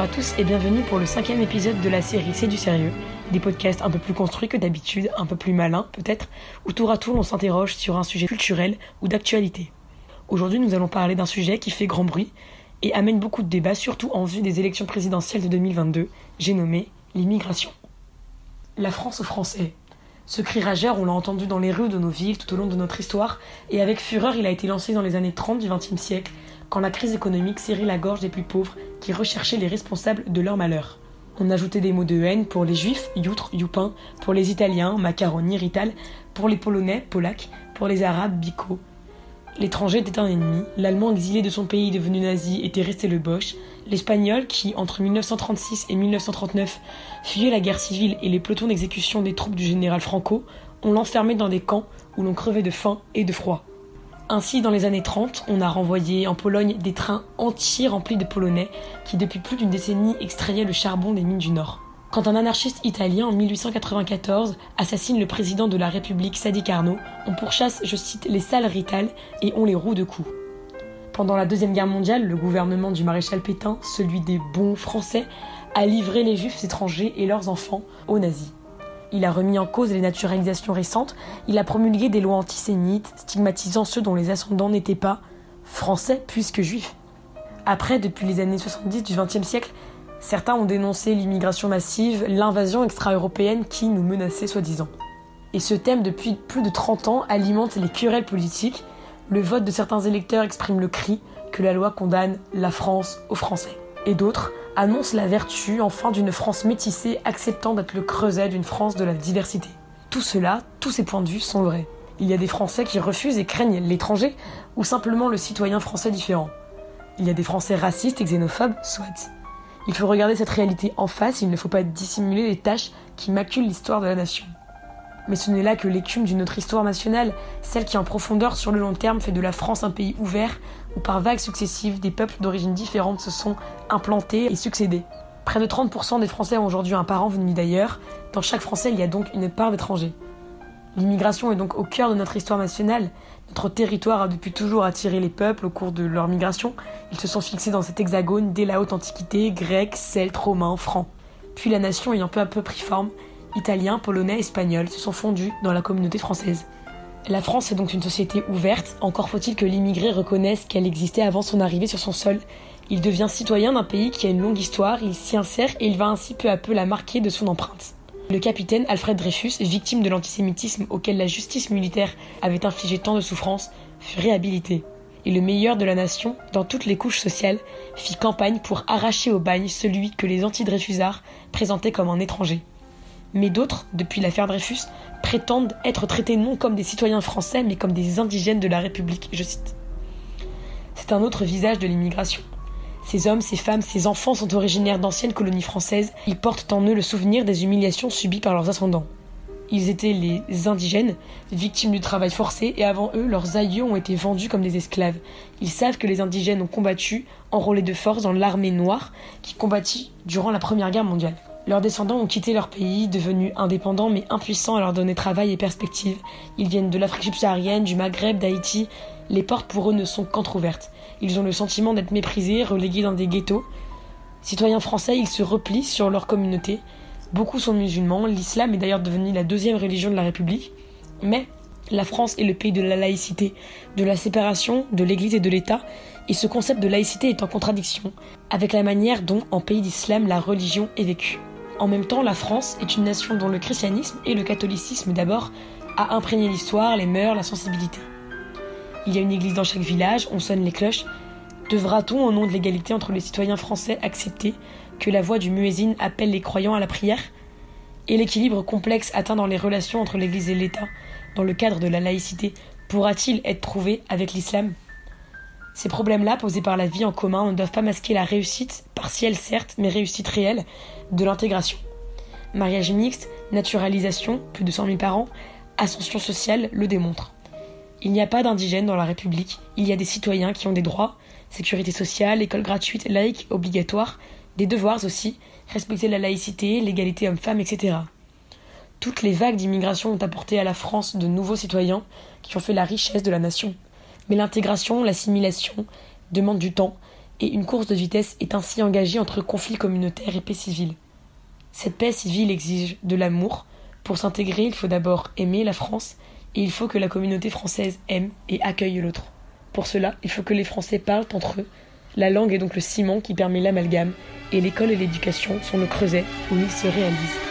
Bonjour à tous et bienvenue pour le 5e épisode de la série C'est du sérieux, des podcasts un peu plus construits que d'habitude, un peu plus malins peut-être, où tour à tour on s'interroge sur un sujet culturel ou d'actualité. Aujourd'hui nous allons parler d'un sujet qui fait grand bruit et amène beaucoup de débats, surtout en vue des élections présidentielles de 2022, j'ai nommé l'immigration. La France aux Français. Ce cri rageur, on l'a entendu dans les rues de nos villes tout au long de notre histoire, et avec fureur il a été lancé dans les années 30 du XXe siècle, quand la crise économique serrait la gorge des plus pauvres qui recherchaient les responsables de leur malheur. On ajoutait des mots de haine pour les juifs, youtre, youpin, pour les italiens, macaroni, rital, pour les polonais, polac, pour les arabes, bico. L'étranger était un ennemi, l'allemand exilé de son pays devenu nazi était resté le boche, l'espagnol qui, entre 1936 et 1939, fuyait la guerre civile et les pelotons d'exécution des troupes du général Franco, on l'enfermait dans des camps où l'on crevait de faim et de froid. Ainsi, dans les années 30, on a renvoyé en Pologne des trains entiers remplis de Polonais qui, depuis plus d'une décennie, extrayaient le charbon des mines du Nord. Quand un anarchiste italien, en 1894, assassine le président de la République, Sadi Carnot, on pourchasse, je cite, les salles ritales et on les roue de coups. Pendant la Deuxième Guerre mondiale, le gouvernement du maréchal Pétain, celui des bons Français, a livré les Juifs étrangers et leurs enfants aux nazis. Il a remis en cause les naturalisations récentes, il a promulgué des lois antisémites, stigmatisant ceux dont les ascendants n'étaient pas français puisque juifs. Après, depuis les années 70 du XXe siècle, certains ont dénoncé l'immigration massive, l'invasion extra-européenne qui nous menaçait soi-disant. Et ce thème, depuis plus de 30 ans, alimente les querelles politiques. Le vote de certains électeurs exprime le cri que la loi condamne la France aux Français. Et d'autres annonce la vertu, enfin, d'une France métissée acceptant d'être le creuset d'une France de la diversité. Tout cela, tous ces points de vue sont vrais. Il y a des Français qui refusent et craignent l'étranger ou simplement le citoyen français différent. Il y a des Français racistes et xénophobes, soit. Il faut regarder cette réalité en face, il ne faut pas dissimuler les taches qui maculent l'histoire de la nation. Mais ce n'est là que l'écume d'une autre histoire nationale, celle qui en profondeur sur le long terme fait de la France un pays ouvert, où par vagues successives des peuples d'origines différentes se sont implantés et succédés. Près de 30% des Français ont aujourd'hui un parent venu d'ailleurs, dans chaque Français il y a donc une part d'étrangers. L'immigration est donc au cœur de notre histoire nationale, notre territoire a depuis toujours attiré les peuples au cours de leur migration, ils se sont fixés dans cet hexagone dès la haute antiquité, grecs, celtes, romains, francs. Puis la nation ayant peu à peu pris forme, Italiens, Polonais, Espagnols se sont fondus dans la communauté française. La France est donc une société ouverte, encore faut-il que l'immigré reconnaisse qu'elle existait avant son arrivée sur son sol. Il devient citoyen d'un pays qui a une longue histoire, il s'y insère et il va ainsi peu à peu la marquer de son empreinte. Le capitaine Alfred Dreyfus, victime de l'antisémitisme auquel la justice militaire avait infligé tant de souffrances, fut réhabilité. Et le meilleur de la nation, dans toutes les couches sociales, fit campagne pour arracher au bagne celui que les anti-Dreyfusards présentaient comme un étranger. Mais d'autres, depuis l'affaire Dreyfus, prétendent être traités non comme des citoyens français, mais comme des indigènes de la République, je cite. C'est un autre visage de l'immigration. Ces hommes, ces femmes, ces enfants sont originaires d'anciennes colonies françaises. Ils portent en eux le souvenir des humiliations subies par leurs ascendants. Ils étaient les indigènes, victimes du travail forcé, et avant eux, leurs aïeux ont été vendus comme des esclaves. Ils savent que les indigènes ont combattu, enrôlés de force dans l'armée noire, qui combattit durant la Première Guerre mondiale. Leurs descendants ont quitté leur pays, devenus indépendants mais impuissants à leur donner travail et perspective. Ils viennent de l'Afrique subsaharienne, du Maghreb, d'Haïti. Les portes pour eux ne sont qu'entre-ouvertes. Ils ont le sentiment d'être méprisés, relégués dans des ghettos. Citoyens français, ils se replient sur leur communauté. Beaucoup sont musulmans, l'islam est d'ailleurs devenu la deuxième religion de la République. Mais la France est le pays de la laïcité, de la séparation de l'Église et de l'État, et ce concept de laïcité est en contradiction avec la manière dont, en pays d'islam, la religion est vécue. En même temps, la France est une nation dont le christianisme et le catholicisme d'abord a imprégné l'histoire, les mœurs, la sensibilité. Il y a une église dans chaque village, on sonne les cloches. Devra-t-on, au nom de l'égalité entre les citoyens français, accepter que la voix du muezzin appelle les croyants à la prière ? Et l'équilibre complexe atteint dans les relations entre l'église et l'État, dans le cadre de la laïcité, pourra-t-il être trouvé avec l'islam ? Ces problèmes-là, posés par la vie en commun, ne doivent pas masquer la réussite, partielle certes, mais réussite réelle, de l'intégration. Mariage mixte, naturalisation, plus de 100 000 par an, ascension sociale le démontre. Il n'y a pas d'indigènes dans la République, il y a des citoyens qui ont des droits, sécurité sociale, école gratuite, laïque, obligatoire, des devoirs aussi, respecter la laïcité, l'égalité homme-femme, etc. Toutes les vagues d'immigration ont apporté à la France de nouveaux citoyens qui ont fait la richesse de la nation. Mais l'intégration, l'assimilation demandent du temps et une course de vitesse est ainsi engagée entre conflits communautaires et paix civile. Cette paix civile exige de l'amour. Pour s'intégrer, il faut d'abord aimer la France et il faut que la communauté française aime et accueille l'autre. Pour cela, il faut que les Français parlent entre eux. La langue est donc le ciment qui permet l'amalgame et l'école et l'éducation sont le creuset où ils se réalisent.